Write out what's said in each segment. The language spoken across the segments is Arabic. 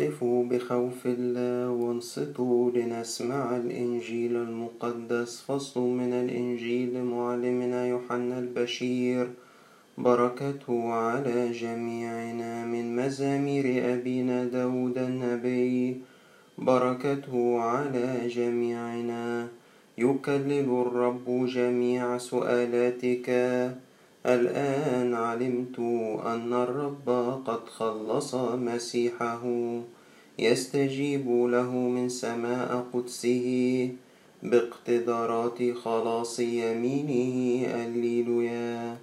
قفوا بخوف الله وانصتوا لنسمع الإنجيل المقدس. فصل من الإنجيل معلمنا يوحنا البشير، بركته على جميعنا. من مزامير أبينا داود النبي، بركته على جميعنا. يكلل الرب جميع سؤالاتك. الآن علمت أن الرب قد خلص مسيحه، يستجيب له من سماء قدسه باقتدارات خلاص يمينه. هللويا.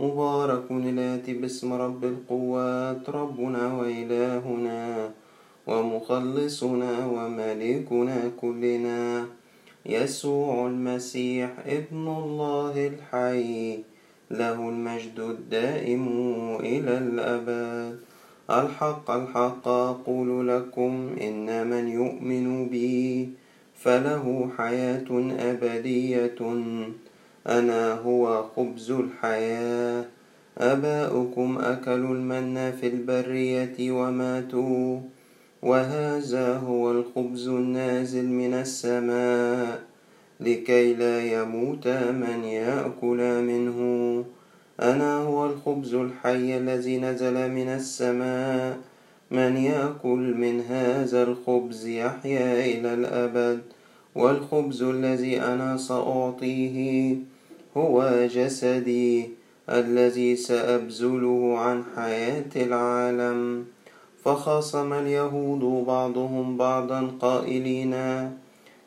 مبارك الآتي باسم رب القوات، ربنا وإلهنا ومخلصنا وملكنا كلنا، يسوع المسيح ابن الله الحي، له المجد الدائم إلى الأبد. الحق الحق أقول لكم، إن من يؤمن بي فله حياة أبدية. أنا هو خبز الحياة. آباؤكم أكلوا المن في البرية وماتوا، وهذا هو الخبز النازل من السماء لكي لا يموت من يأكل منه. أنا هو الخبز الحي الذي نزل من السماء، من يأكل من هذا الخبز يحيا إلى الأبد. والخبز الذي أنا سأعطيه هو جسدي الذي سأبذله عن حياة العالم. فخاصم اليهود بعضهم بعضا قائلين: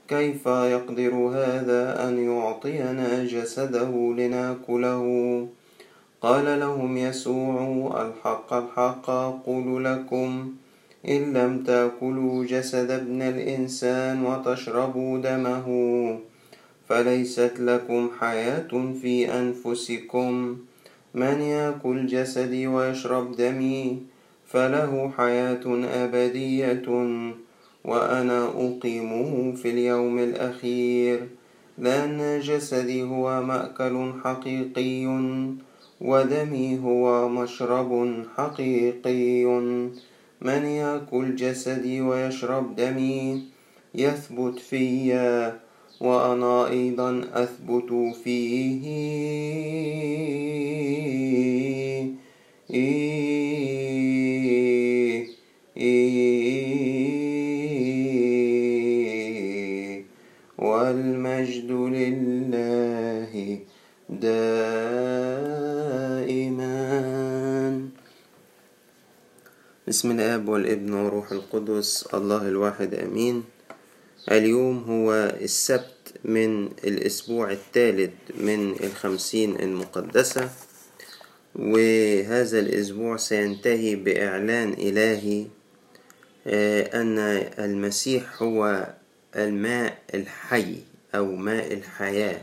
كيف يقدر هذا أن يعطينا جسده لنأكله؟ قال لهم يسوع: الحق الحق أقول لكم، إن لم تأكلوا جسد ابن الإنسان وتشربوا دمه، فليست لكم حياة في أنفسكم. من يأكل جسدي ويشرب دمي فله حياة أبدية، وأنا أقيمه في اليوم الأخير. لأن جسدي هو مأكل حقيقي، ودمي هو مشرب حقيقي. من يأكل جسدي ويشرب دمي يثبت فيا، وأنا أيضا أثبت فيه. والمجد لله دائما. بسم الآب والابن وروح القدس، الله الواحد آمين. اليوم هو السبت من الأسبوع الثالث من الخمسين المقدسة، وهذا الأسبوع سينتهي بإعلان إلهي أن المسيح هو الماء الحي أو ماء الحياة،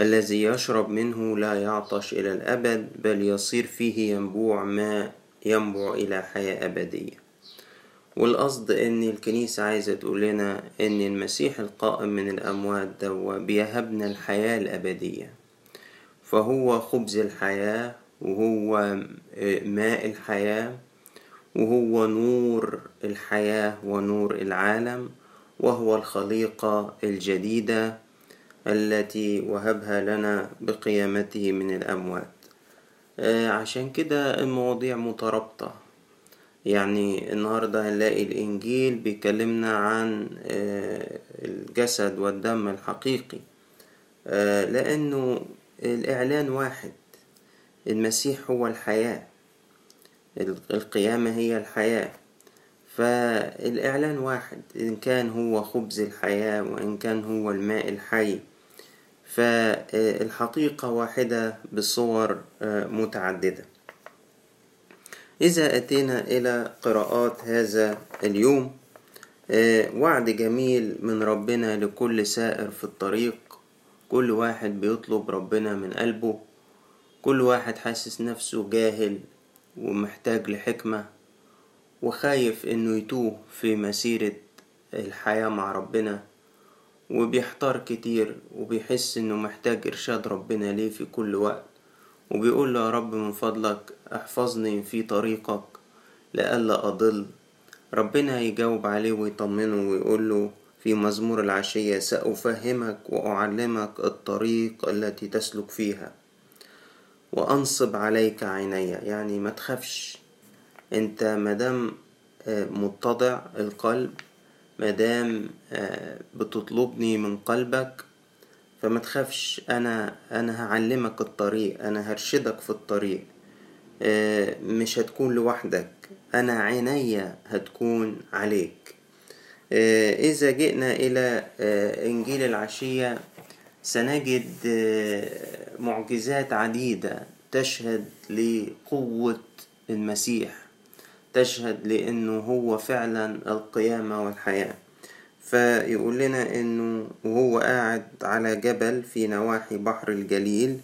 الذي يشرب منه لا يعطش إلى الأبد، بل يصير فيه ينبوع ماء ينبع إلى حياة أبدية. والقصد أن الكنيسة عايزة تقول لنا أن المسيح القائم من الأموات ده بيهبنا الحياة الأبدية، فهو خبز الحياة، وهو ماء الحياة، وهو نور الحياة ونور العالم، وهو الخليقة الجديدة التي وهبها لنا بقيامته من الأموات. عشان كده المواضيع مترابطة. يعني النهاردة هنلاقي الإنجيل بيكلمنا عن الجسد والدم الحقيقي، لأنه الإعلان واحد، المسيح هو الحياة، القيامة هي الحياة، فالإعلان واحد، إن كان هو خبز الحياة وإن كان هو الماء الحي، فالحقيقة واحدة بصور متعددة. إذا أتينا إلى قراءات هذا اليوم، وعد جميل من ربنا لكل سائر في الطريق، كل واحد بيطلب ربنا من قلبه، كل واحد حاسس نفسه جاهل ومحتاج لحكمة وخايف انه يتوه في مسيرة الحياة مع ربنا، وبيحتار كتير وبيحس انه محتاج ارشاد ربنا ليه في كل وقت، وبيقول له: يا رب من فضلك احفظني في طريقك لئلا اضل، ربنا هيجاوب عليه ويطمنه ويقوله في مزمور العشية: سأفهمك وأعلمك الطريق التي تسلك فيها وأنصب عليك عيني. يعني ما تخافش، انت مدام متضع القلب، مدام بتطلبني من قلبك، فما تخافش، انا هعلمك الطريق، انا هرشدك في الطريق، مش هتكون لوحدك، انا عينيا هتكون عليك. اذا جئنا الى انجيل العشية سنجد معجزات عديدة تشهد لقوة المسيح، تشهد لأنه هو فعلا القيامة والحياة. فيقول لنا أنه وهو قاعد على جبل في نواحي بحر الجليل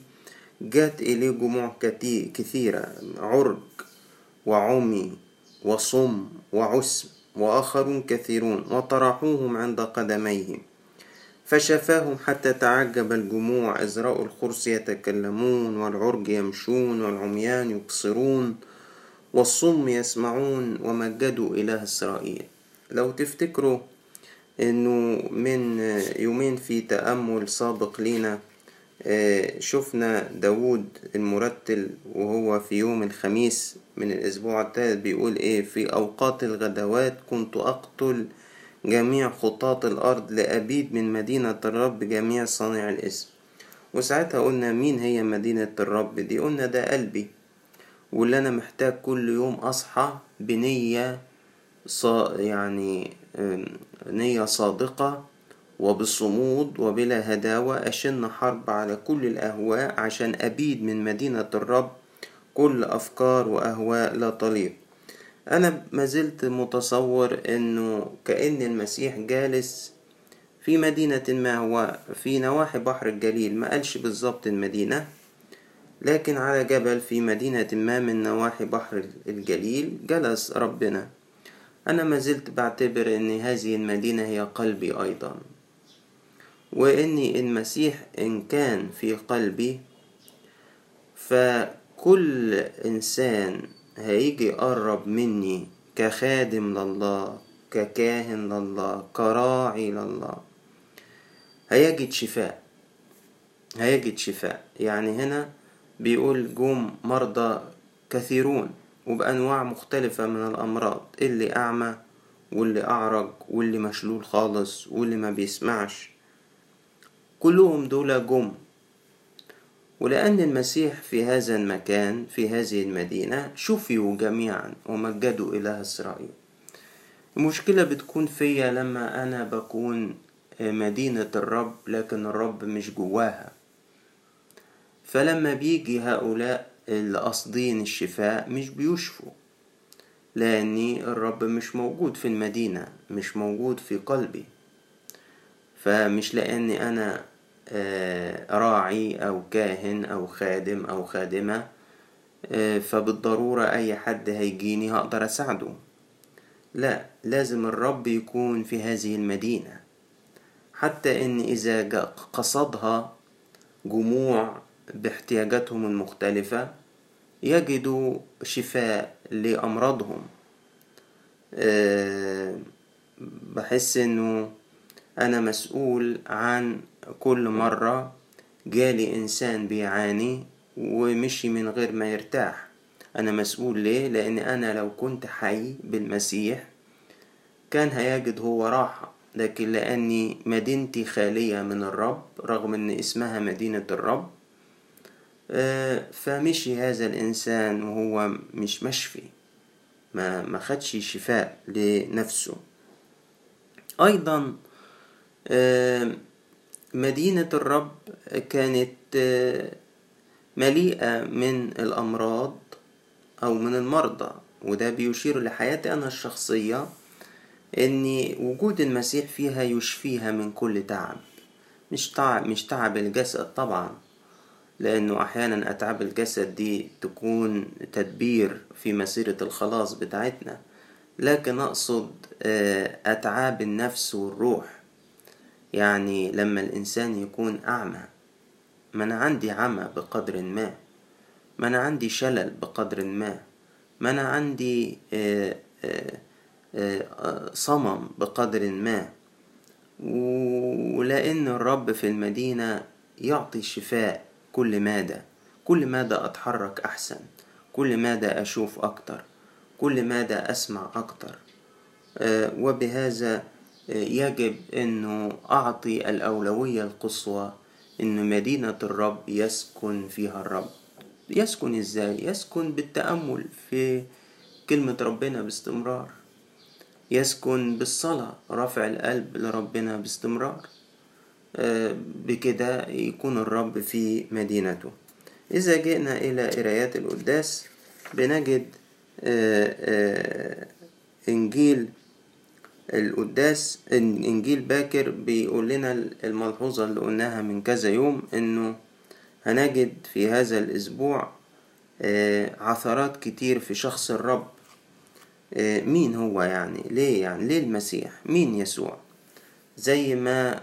جات إليه جموع كثيرة، عرج وعمي وصم وعسم وآخرون كثيرون، وطرحوهم عند قدميهم، فشفاهم حتى تعجب الجموع، إذ رأوا الخرس يتكلمون، والعرج يمشون، والعميان يبصرون، والصم يسمعون، ومجدوا إله إسرائيل. لو تفتكروا أنه من يومين في تأمل سابق لينا شفنا داود المرتل وهو في يوم الخميس من الأسبوع الثالث بيقول إيه: في أوقات الغدوات كنت أقتل جميع خطاط الأرض لأبيد من مدينة الرب جميع صانع الاسم. وساعتها قلنا مين هي مدينة الرب دي؟ قلنا ده قلبي، واللي أنا محتاج كل يوم أصحى بنية نية صادقة وبالصمود وبلا هداوة، أشن حرب على كل الأهواء عشان أبيد من مدينة الرب كل أفكار وأهواء لا تليق. أنا مازلت متصور أنه كأن المسيح جالس في مدينة ما، هو في نواحي بحر الجليل، ما قالش بالظبط المدينة، لكن على جبل في مدينة ما من نواحي بحر الجليل جلس ربنا. أنا ما زلت بعتبر أن هذه المدينة هي قلبي أيضا، وأني المسيح إن كان في قلبي، فكل إنسان هيجي قرب مني كخادم لله، ككاهن لله، كراعي لله، هيجد شفاء، هيجد شفاء. يعني هنا بيقول جم مرضى كثيرون وبأنواع مختلفة من الأمراض، اللي أعمى واللي أعرج واللي مشلول خالص واللي ما بيسمعش، كلهم دول جم. ولأن المسيح في هذا المكان في هذه المدينة شفيوا جميعا ومجدوا إله إسرائيل. المشكلة بتكون فيا لما أنا بكون مدينة الرب لكن الرب مش جواها، فلما بيجي هؤلاء اللي قاصدين الشفاء مش بيشفوا، لأني الرب مش موجود في المدينة، مش موجود في قلبي. فمش لأني أنا راعي أو كاهن أو خادم أو خادمة فبالضرورة أي حد هيجيني هقدر أساعده، لا، لازم الرب يكون في هذه المدينة، حتى إن إذا قصدها جموع باحتياجاتهم المختلفة يجدوا شفاء لأمراضهم. بحس إنه أنا مسؤول عن كل مرة جالي إنسان بيعاني ومشي من غير ما يرتاح، أنا مسؤول ليه؟ لأن أنا لو كنت حي بالمسيح كان هيجد هو راحة، لكن لأني مدينتي خالية من الرب رغم إن اسمها مدينة الرب، فمشي هذا الإنسان وهو مش مشفي، ما خدش شفاء لنفسه. أيضا مدينة الرب كانت مليئة من الأمراض أو من المرضى، وده بيشير لحياتي أنا الشخصية أن وجود المسيح فيها يشفيها من كل تعب، مش تعب الجسد طبعا، لأنه أحيانا أتعاب الجسد دي تكون تدبير في مسيرة الخلاص بتاعتنا، لكن أقصد أتعاب النفس والروح. يعني لما الإنسان يكون أعمى، ما أنا عندي عمى بقدر ما، ما أنا عندي شلل بقدر ما، ما أنا عندي صمم بقدر ما، ولأن الرب في المدينة يعطي شفاء كل مادة أتحرك أحسن، كل مادة أشوف أكتر، كل مادة أسمع أكتر. وبهذا يجب أنه أعطي الأولوية القصوى أن مدينة الرب يسكن فيها الرب. يسكن إزاي؟ يسكن بالتأمل في كلمة ربنا باستمرار، يسكن بالصلاة، رفع القلب لربنا باستمرار. بكده يكون الرب في مدينته. إذا جئنا إلى قرايات القداس بنجد إنجيل القداس، إنجيل باكر بيقول لنا الملحوظة اللي قلناها من كذا يوم، إنه هنجد في هذا الأسبوع عثرات كتير في شخص الرب. مين هو يعني؟ ليه المسيح؟ مين يسوع؟ زي ما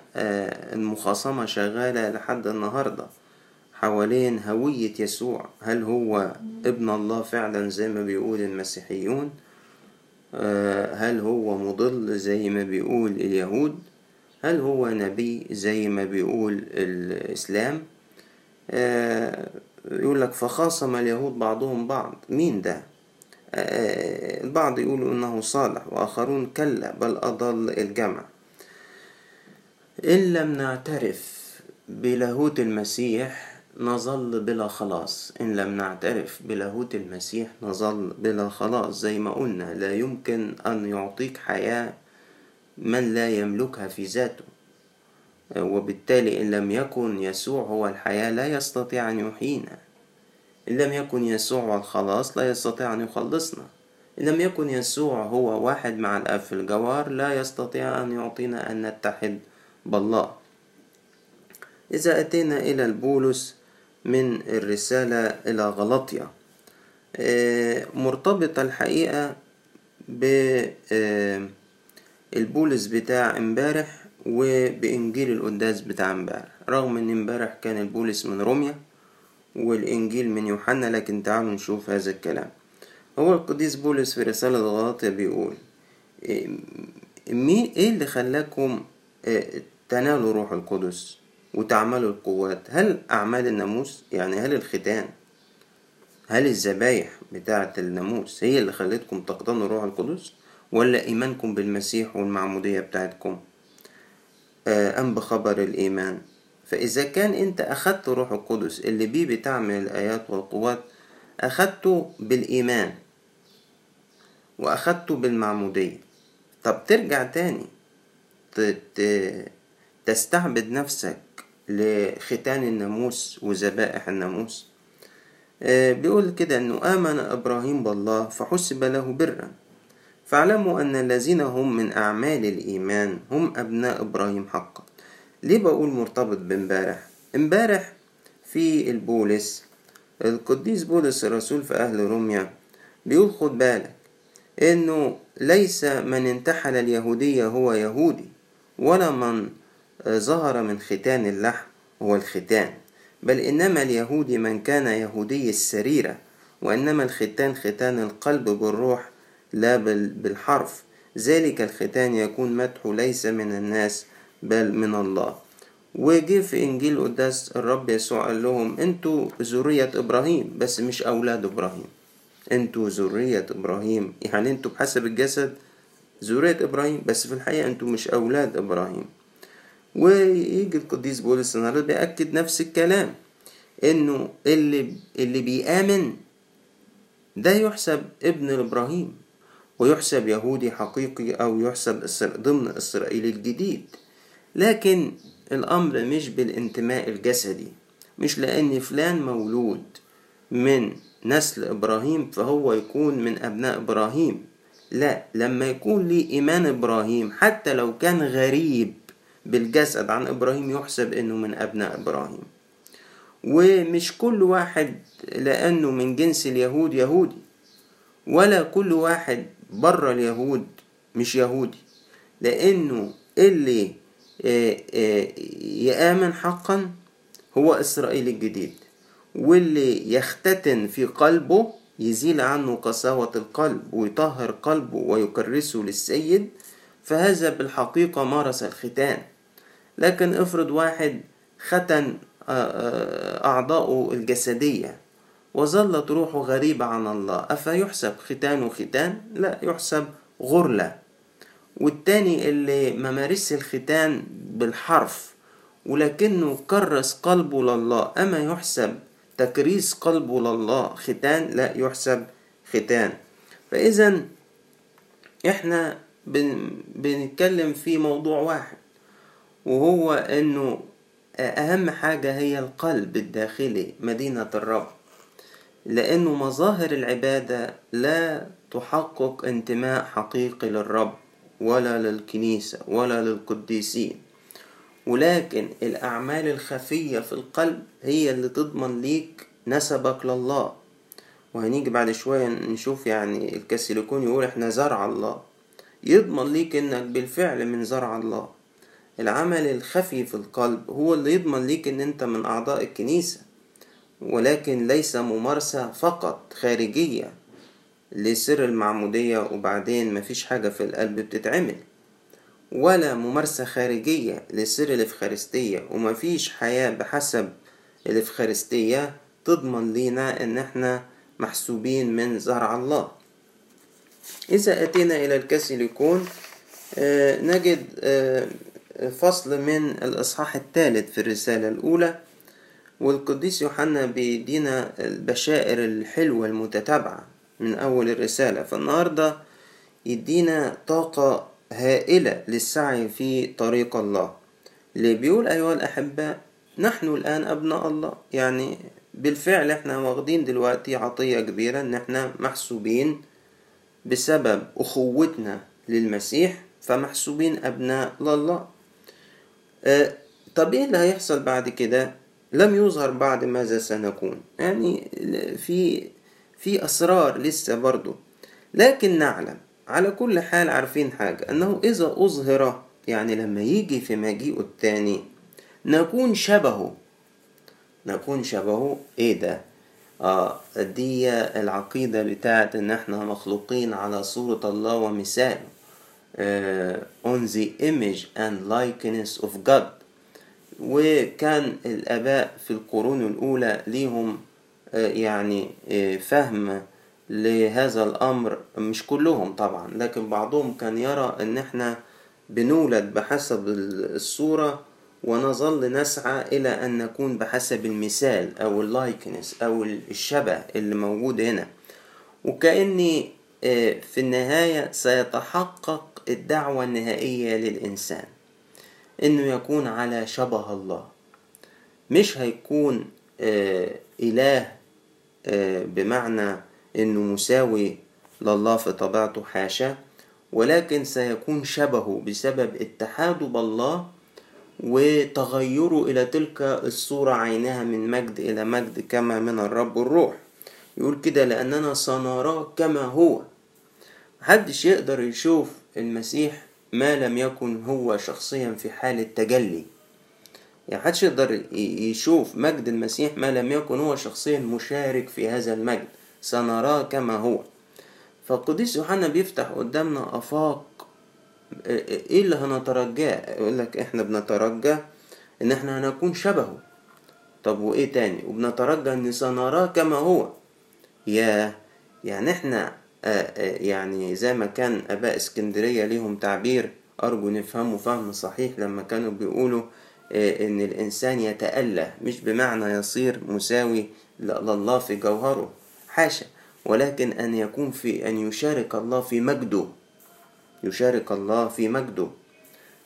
المخاصمة شغالة لحد النهاردة حوالين هوية يسوع، هل هو ابن الله فعلا زي ما بيقول المسيحيون؟ هل هو مضل زي ما بيقول اليهود؟ هل هو نبي زي ما بيقول الإسلام؟ يقول لك فخاصم اليهود بعضهم بعض. مين ده؟ البعض يقولوا انه صالح واخرون كلا بل اضل الجمع. ان لم نعترف بلاهوت المسيح نظل بلا خلاص، ان لم نعترف بلاهوت المسيح نظل بلا خلاص. زي ما قلنا لا يمكن ان يعطيك حياة من لا يملكها في ذاته، وبالتالي ان لم يكن يسوع هو الحياة لا يستطيع ان يحيينا، إن لم يكن يسوع هو الخلاص لا يستطيع أن يخلصنا، إن لم يكن يسوع هو واحد مع الأب في الجوار لا يستطيع أن يعطينا أن نتحد بالله. إذا أتينا إلى البولس من الرسالة إلى غلطية، مرتبطة الحقيقة بالبولس بتاع امبارح وبإنجيل القداس بتاع امبارح، رغم أن امبارح كان البولس من روميا والإنجيل من يوحنا، لكن تعالوا نشوف هذا الكلام. هو القديس بولس في رسالة غلاطية بيقول إيه اللي خلاكم تنالوا روح القدس وتعملوا القوات؟ هل أعمال الناموس؟ يعني هل الختان، هل الذبايح بتاعة الناموس هي اللي خلتكم تقتنوا روح القدس، ولا إيمانكم بالمسيح والمعمودية بتاعتكم، أم بخبر الإيمان؟ فإذا كان أنت أخدت روح القدس اللي بيه بتعمل الآيات والقوات، أخدته بالإيمان وأخدته بالمعمودية، طب ترجع تاني تستعبد نفسك لختان الناموس وذبائح الناموس. بيقول كده أنه آمن إبراهيم بالله فحسب له برا، فاعلموا أن الذين هم من أعمال الإيمان هم أبناء إبراهيم حقا. ليه بقول مرتبط بامبارح؟ امبارح في البولس القديس بولس الرسول في أهل روميا بيقول خد بالك إنه ليس من انتحل اليهودية هو يهودي، ولا من ظهر من ختان اللحم هو الختان، بل إنما اليهودي من كان يهودي السريرة، وإنما الختان ختان القلب بالروح لا بالحرف، ذلك الختان يكون مدحه ليس من الناس بل من الله. وجي في إنجيل القداس الرب يسوع قال لهم أنتوا ذرية إبراهيم بس مش أولاد إبراهيم، أنتوا ذرية إبراهيم، يعني أنتوا بحسب الجسد ذرية إبراهيم بس في الحقيقة أنتوا مش أولاد إبراهيم. ويجي القديس بولس النهارده بيأكد نفس الكلام، إنه اللي بيآمن ده يحسب ابن إبراهيم، ويحسب يهودي حقيقي أو يحسب ضمن إسرائيل الجديد. لكن الأمر مش بالانتماء الجسدي، مش لأن فلان مولود من نسل إبراهيم فهو يكون من أبناء إبراهيم، لا، لما يكون لي إيمان إبراهيم حتى لو كان غريب بالجسد عن إبراهيم يحسب إنه من أبناء إبراهيم. ومش كل واحد لأنه من جنس اليهود يهودي، ولا كل واحد بره اليهود مش يهودي، لأنه اللي يآمن حقا هو إسرائيل الجديد، واللي يختتن في قلبه يزيل عنه قساوة القلب ويطهر قلبه ويكرسه للسيد، فهذا بالحقيقة مارس الختان. لكن افرض واحد ختن أعضاؤه الجسدية وظلت روحه غريبة عن الله، أفيحسب ختانه ختان؟ لا، يحسب غرلة. والتاني اللي ممارس الختان بالحرف ولكنه كرس قلبه لله، أما يحسب تكريس قلبه لله ختان؟ لا، يحسب ختان. فإذا احنا بنتكلم في موضوع واحد، وهو انه اهم حاجة هي القلب الداخلي، مدينة الرب، لانه مظاهر العبادة لا تحقق انتماء حقيقي للرب ولا للكنيسة ولا للقديسين، ولكن الأعمال الخفية في القلب هي اللي تضمن ليك نسبك لله. وهنيجي بعد شوية نشوف يعني الكسليكون يقول احنا زرع الله، يضمن ليك انك بالفعل من زرع الله. العمل الخفي في القلب هو اللي يضمن ليك ان انت من أعضاء الكنيسة، ولكن ليس ممارسة فقط خارجية لسر المعمودية وبعدين مفيش حاجة في القلب بتتعمل، ولا ممارسة خارجية لسر الإفخارستية، ومفيش حياة بحسب الإفخارستية تضمن لينا ان احنا محسوبين من زرع الله. إذا أتينا إلى الكسليكون نجد فصل من الإصحاح 3 في الرسالة الأولى، والقديس يوحنا بيدينا البشائر الحلوة المتتابعة من أول الرسالة. فالنهاردة يدينا طاقة هائلة للسعي في طريق الله، اللي بيقول أيها الأحباء نحن الآن أبناء الله. يعني بالفعل احنا واخدين دلوقتي عطية كبيرة ان احنا محسوبين بسبب أخوتنا للمسيح، فمحسوبين أبناء لله. طب إيه اللي هيحصل بعد كده؟ لم يظهر بعد ماذا سنكون، يعني في أسرار لسه برضو، لكن نعلم على كل حال، عارفين حاجة، أنه إذا أظهر، يعني لما يجي في مجيئه التاني، نكون شبهه. إيه ده؟ دي العقيدة بتاعت ان احنا مخلوقين على صورة الله ومثاله، on the image and likeness of God. وكان الآباء في القرون الأولى ليهم فهم لهذا الأمر، مش كلهم طبعا، لكن بعضهم كان يرى ان احنا بنولد بحسب الصورة ونظل نسعى إلى أن نكون بحسب المثال أو اللايكنس أو الشبه اللي موجود هنا، وكأني في النهاية سيتحقق الدعوة النهائية للإنسان أنه يكون على شبه الله، مش هيكون إله بمعنى أنه مساوي لله في طبيعته، حاشا، ولكن سيكون شبهه بسبب اتحاده بالله وتغيروا إلى تلك الصورة عينها من مجد إلى مجد كما من الرب الروح. يقول كده لأننا سنراه كما هو. محدش يقدر يشوف المسيح ما لم يكن هو شخصيا في حال التجلي، يعني محدش يقدر يشوف مجد المسيح ما لم يكن هو شخصيا مشارك في هذا المجد، سنراه كما هو. فالقديس يوحنا بيفتح قدامنا أفاق ايه اللي هنترجاه، يقول لك احنا بنترجى ان احنا هنكون شبهه. طب وايه تاني؟ وبنترجى ان سنراه كما هو. يعني احنا يعني زي ما كان اباء اسكندرية ليهم تعبير ارجو نفهمه فهم صحيح لما كانوا بيقولوا ان الانسان يتأله، مش بمعنى يصير مساوي لله في جوهره، حاشا، ولكن ان يشارك الله في مجده، يشارك الله في مجده،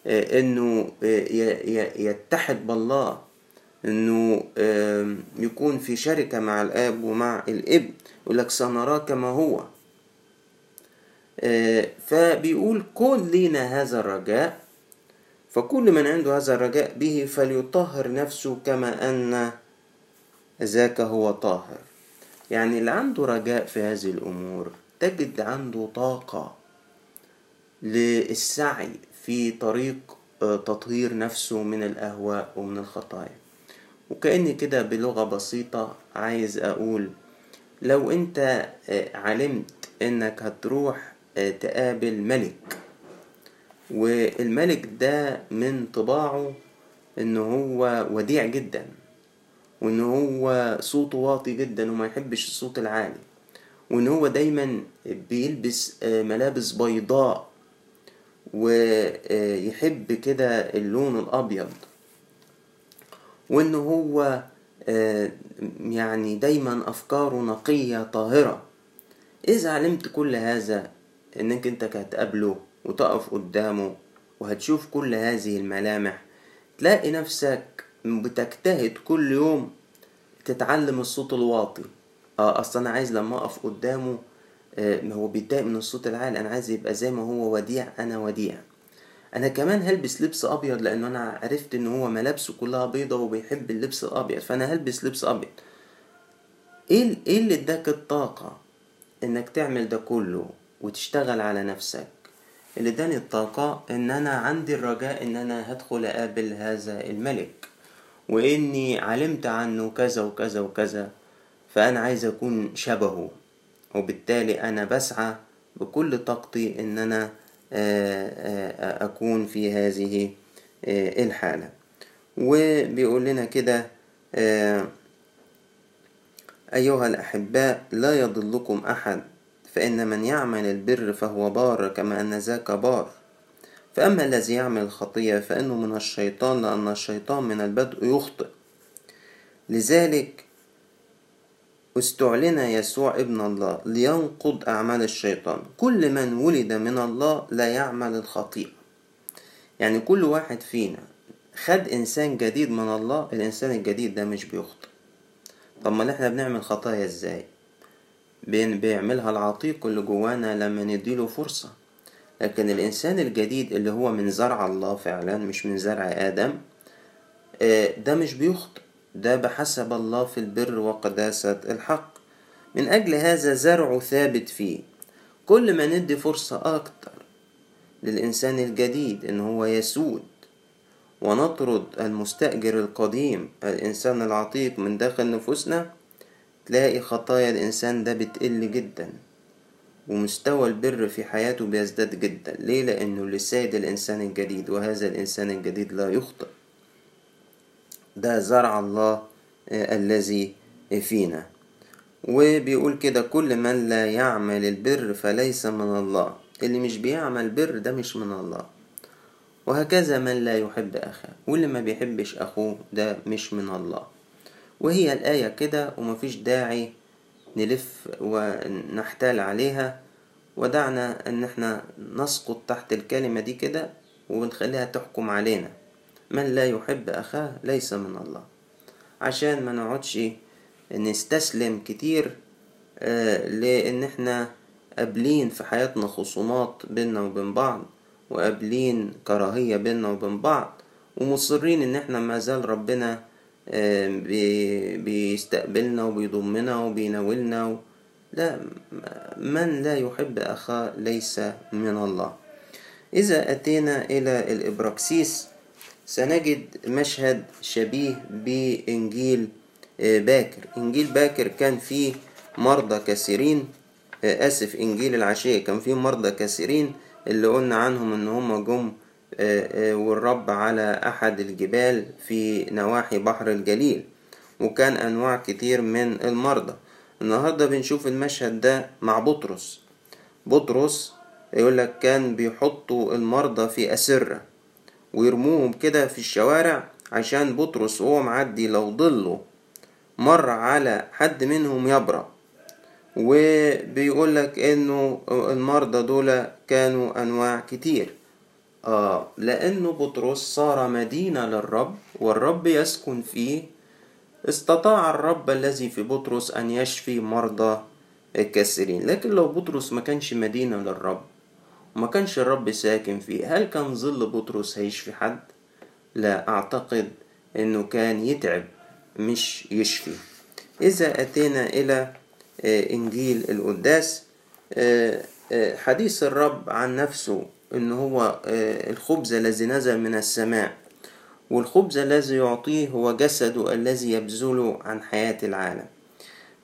انه يتحد بالله، انه يكون في شركة مع الاب ومع الابن. يقولك سنراه كما هو. فبيقول كون لينا هذا الرجاء، فكل من عنده هذا الرجاء به فليطهر نفسه كما ان ذاك هو طاهر. يعني اللي عنده رجاء في هذه الامور تجد عنده طاقة للسعي في طريق تطهير نفسه من الأهواء ومن الخطايا. وكأني كده بلغة بسيطة عايز أقول لو انت علمت انك هتروح تقابل ملك، والملك ده من طباعه ان هو وديع جدا، وان هو صوته واطي جدا وما يحبش الصوت العالي، وان هو دايما بيلبس ملابس بيضاء ويحب كده اللون الابيض، وان هو يعني دايما افكاره نقية طاهرة. اذا علمت كل هذا انك انت هتقابله وتقف قدامه وهتشوف كل هذه الملامح، تلاقي نفسك بتجتهد كل يوم تتعلم الصوت الواطي. اصلا انا عايز لما اقف قدامه هو بيتضايق من الصوت العالي، انا عايز يبقى زي ما هو وديع، انا وديع. انا كمان هلبس لبس ابيض لان انا عرفت ان هو ملابسه كلها بيضه وبيحب اللبس الابيض، فانا هلبس لبس ابيض. ايه اللي اداك الطاقه انك تعمل ده كله وتشتغل على نفسك؟ اللي اداني الطاقه ان انا عندي الرجاء ان انا هدخل اقابل هذا الملك، واني علمت عنه كذا وكذا وكذا، فانا عايز اكون شبهه، وبالتالي انا بسعى بكل طاقتي ان انا اكون في هذه الحالة. وبيقول لنا كده: ايها الاحباء، لا يضلكم احد، فان من يعمل البر فهو بار كما ان ذاك بار، فاما الذي يعمل الخطيئة فانه من الشيطان، لان الشيطان من البدء يخطئ. لذلك استعلن يسوع ابن الله لينقض أعمال الشيطان. كل من ولد من الله لا يعمل الخطيئة. يعني كل واحد فينا خد إنسان جديد من الله، الإنسان الجديد ده مش بيخطئ. طب ما احنا بنعمل خطايا ازاي؟ بيعملها العتيق اللي جوانا لما نديله فرصة. لكن الإنسان الجديد اللي هو من زرع الله فعلا، مش من زرع آدم، ده مش بيخطئ، ده بحسب الله في البر وقداسة الحق. من أجل هذا زرعه ثابت فيه. كل ما ندي فرصة أكتر للإنسان الجديد إن هو يسود، ونطرد المستأجر القديم الإنسان العتيق من داخل نفوسنا، تلاقي خطايا الإنسان ده بتقل جدا، ومستوى البر في حياته بيزداد جدا. ليه؟ لأنه اللي سيد الإنسان الجديد، وهذا الإنسان الجديد لا يخطئ. ده زرع الله الذي فينا. وبيقول كده: كل من لا يعمل البر فليس من الله. اللي مش بيعمل بر ده مش من الله. وهكذا من لا يحب أخاه، واللي ما بيحبش أخوه ده مش من الله. وهي الآية كده، ومفيش داعي نلف ونحتال عليها، ودعنا ان احنا نسقط تحت الكلمة دي كده ونخليها تحكم علينا. من لا يحب أخاه ليس من الله، عشان ما نقعدش نستسلم كتير لأن احنا قابلين في حياتنا خصومات بيننا وبين بعض، وقابلين كراهية بيننا وبين بعض، ومصرين ان احنا ما زال ربنا بيستقبلنا وبيضمنا وبيناولنا لا، من لا يحب أخاه ليس من الله. إذا أتينا إلى الإبراكسيس سنجد مشهد شبيه بإنجيل باكر. إنجيل باكر كان فيه مرضى كثيرين، آسف، إنجيل العشية كان فيه مرضى كثيرين اللي قلنا عنهم إن هم جم والرب على أحد الجبال في نواحي بحر الجليل، وكان أنواع كتير من المرضى. النهاردة بنشوف المشهد ده مع بطرس. بطرس يقولك كان بيحطوا المرضى في أسرة ويرموهم كده في الشوارع، عشان بطرس وهو معدي لو ضله مر على حد منهم يبرأ. وبيقولك انه المرضى دول كانوا انواع كتير، لانه بطرس صار مدينة للرب والرب يسكن فيه، استطاع الرب الذي في بطرس ان يشفي مرضى كثيرين. لكن لو بطرس ما كانش مدينة للرب وما كانش الرب ساكن فيه، هل كان ظل بطرس هيشفي حد؟ لا، أعتقد أنه كان يتعب مش يشفي. إذا أتينا إلى إنجيل القداس، حديث الرب عن نفسه أنه هو الخبز الذي نزل من السماء، والخبز الذي يعطيه هو جسده الذي يبذله عن حياة العالم.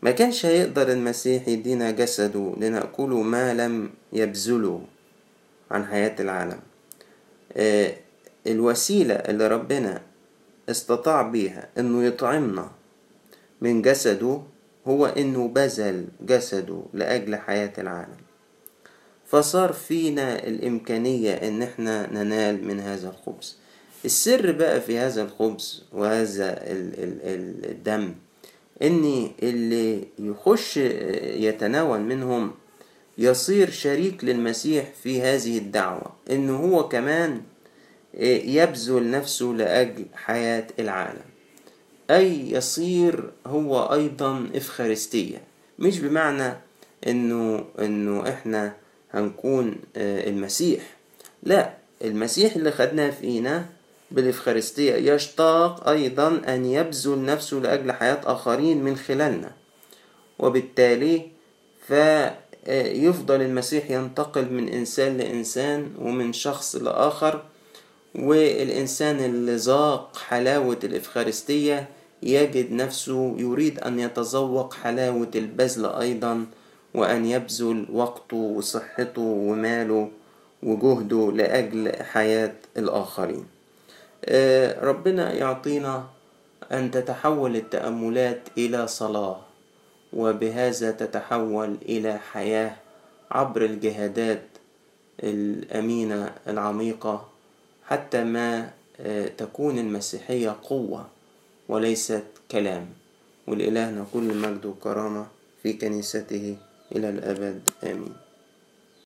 ما كانش هيقدر المسيح يدينا جسده لنأكله ما لم يبذله عن حياة العالم. الوسيلة اللي ربنا استطاع بيها انه يطعمنا من جسده هو انه بذل جسده لاجل حياة العالم، فصار فينا الامكانية ان احنا ننال من هذا الخبز. السر بقى في هذا الخبز وهذا الدم ان اللي يخش يتناول منهم يصير شريك للمسيح في هذه الدعوة، ان هو كمان يبذل نفسه لأجل حياة العالم، أي يصير هو أيضا إفخارستية. مش بمعنى إنه إحنا هنكون المسيح، لا، المسيح اللي خدناه في إينا بالإفخارستية يشتاق أيضا أن يبذل نفسه لأجل حياة آخرين من خلالنا، وبالتالي فيفضل المسيح ينتقل من إنسان لإنسان ومن شخص لآخر، والإنسان اللي ذاق حلاوة الإفخارستية يجد نفسه يريد أن يتذوق حلاوة البذل أيضا، وأن يبذل وقته وصحته وماله وجهده لأجل حياة الآخرين. ربنا يعطينا أن تتحول التأملات إلى صلاة، وبهذا تتحول إلى حياة عبر الجهادات الأمينة العميقة، حتى ما تكون المسيحية قوة وليست كلام. والإلهنا كل مجد وكرامة في كنيسته إلى الأبد، آمين.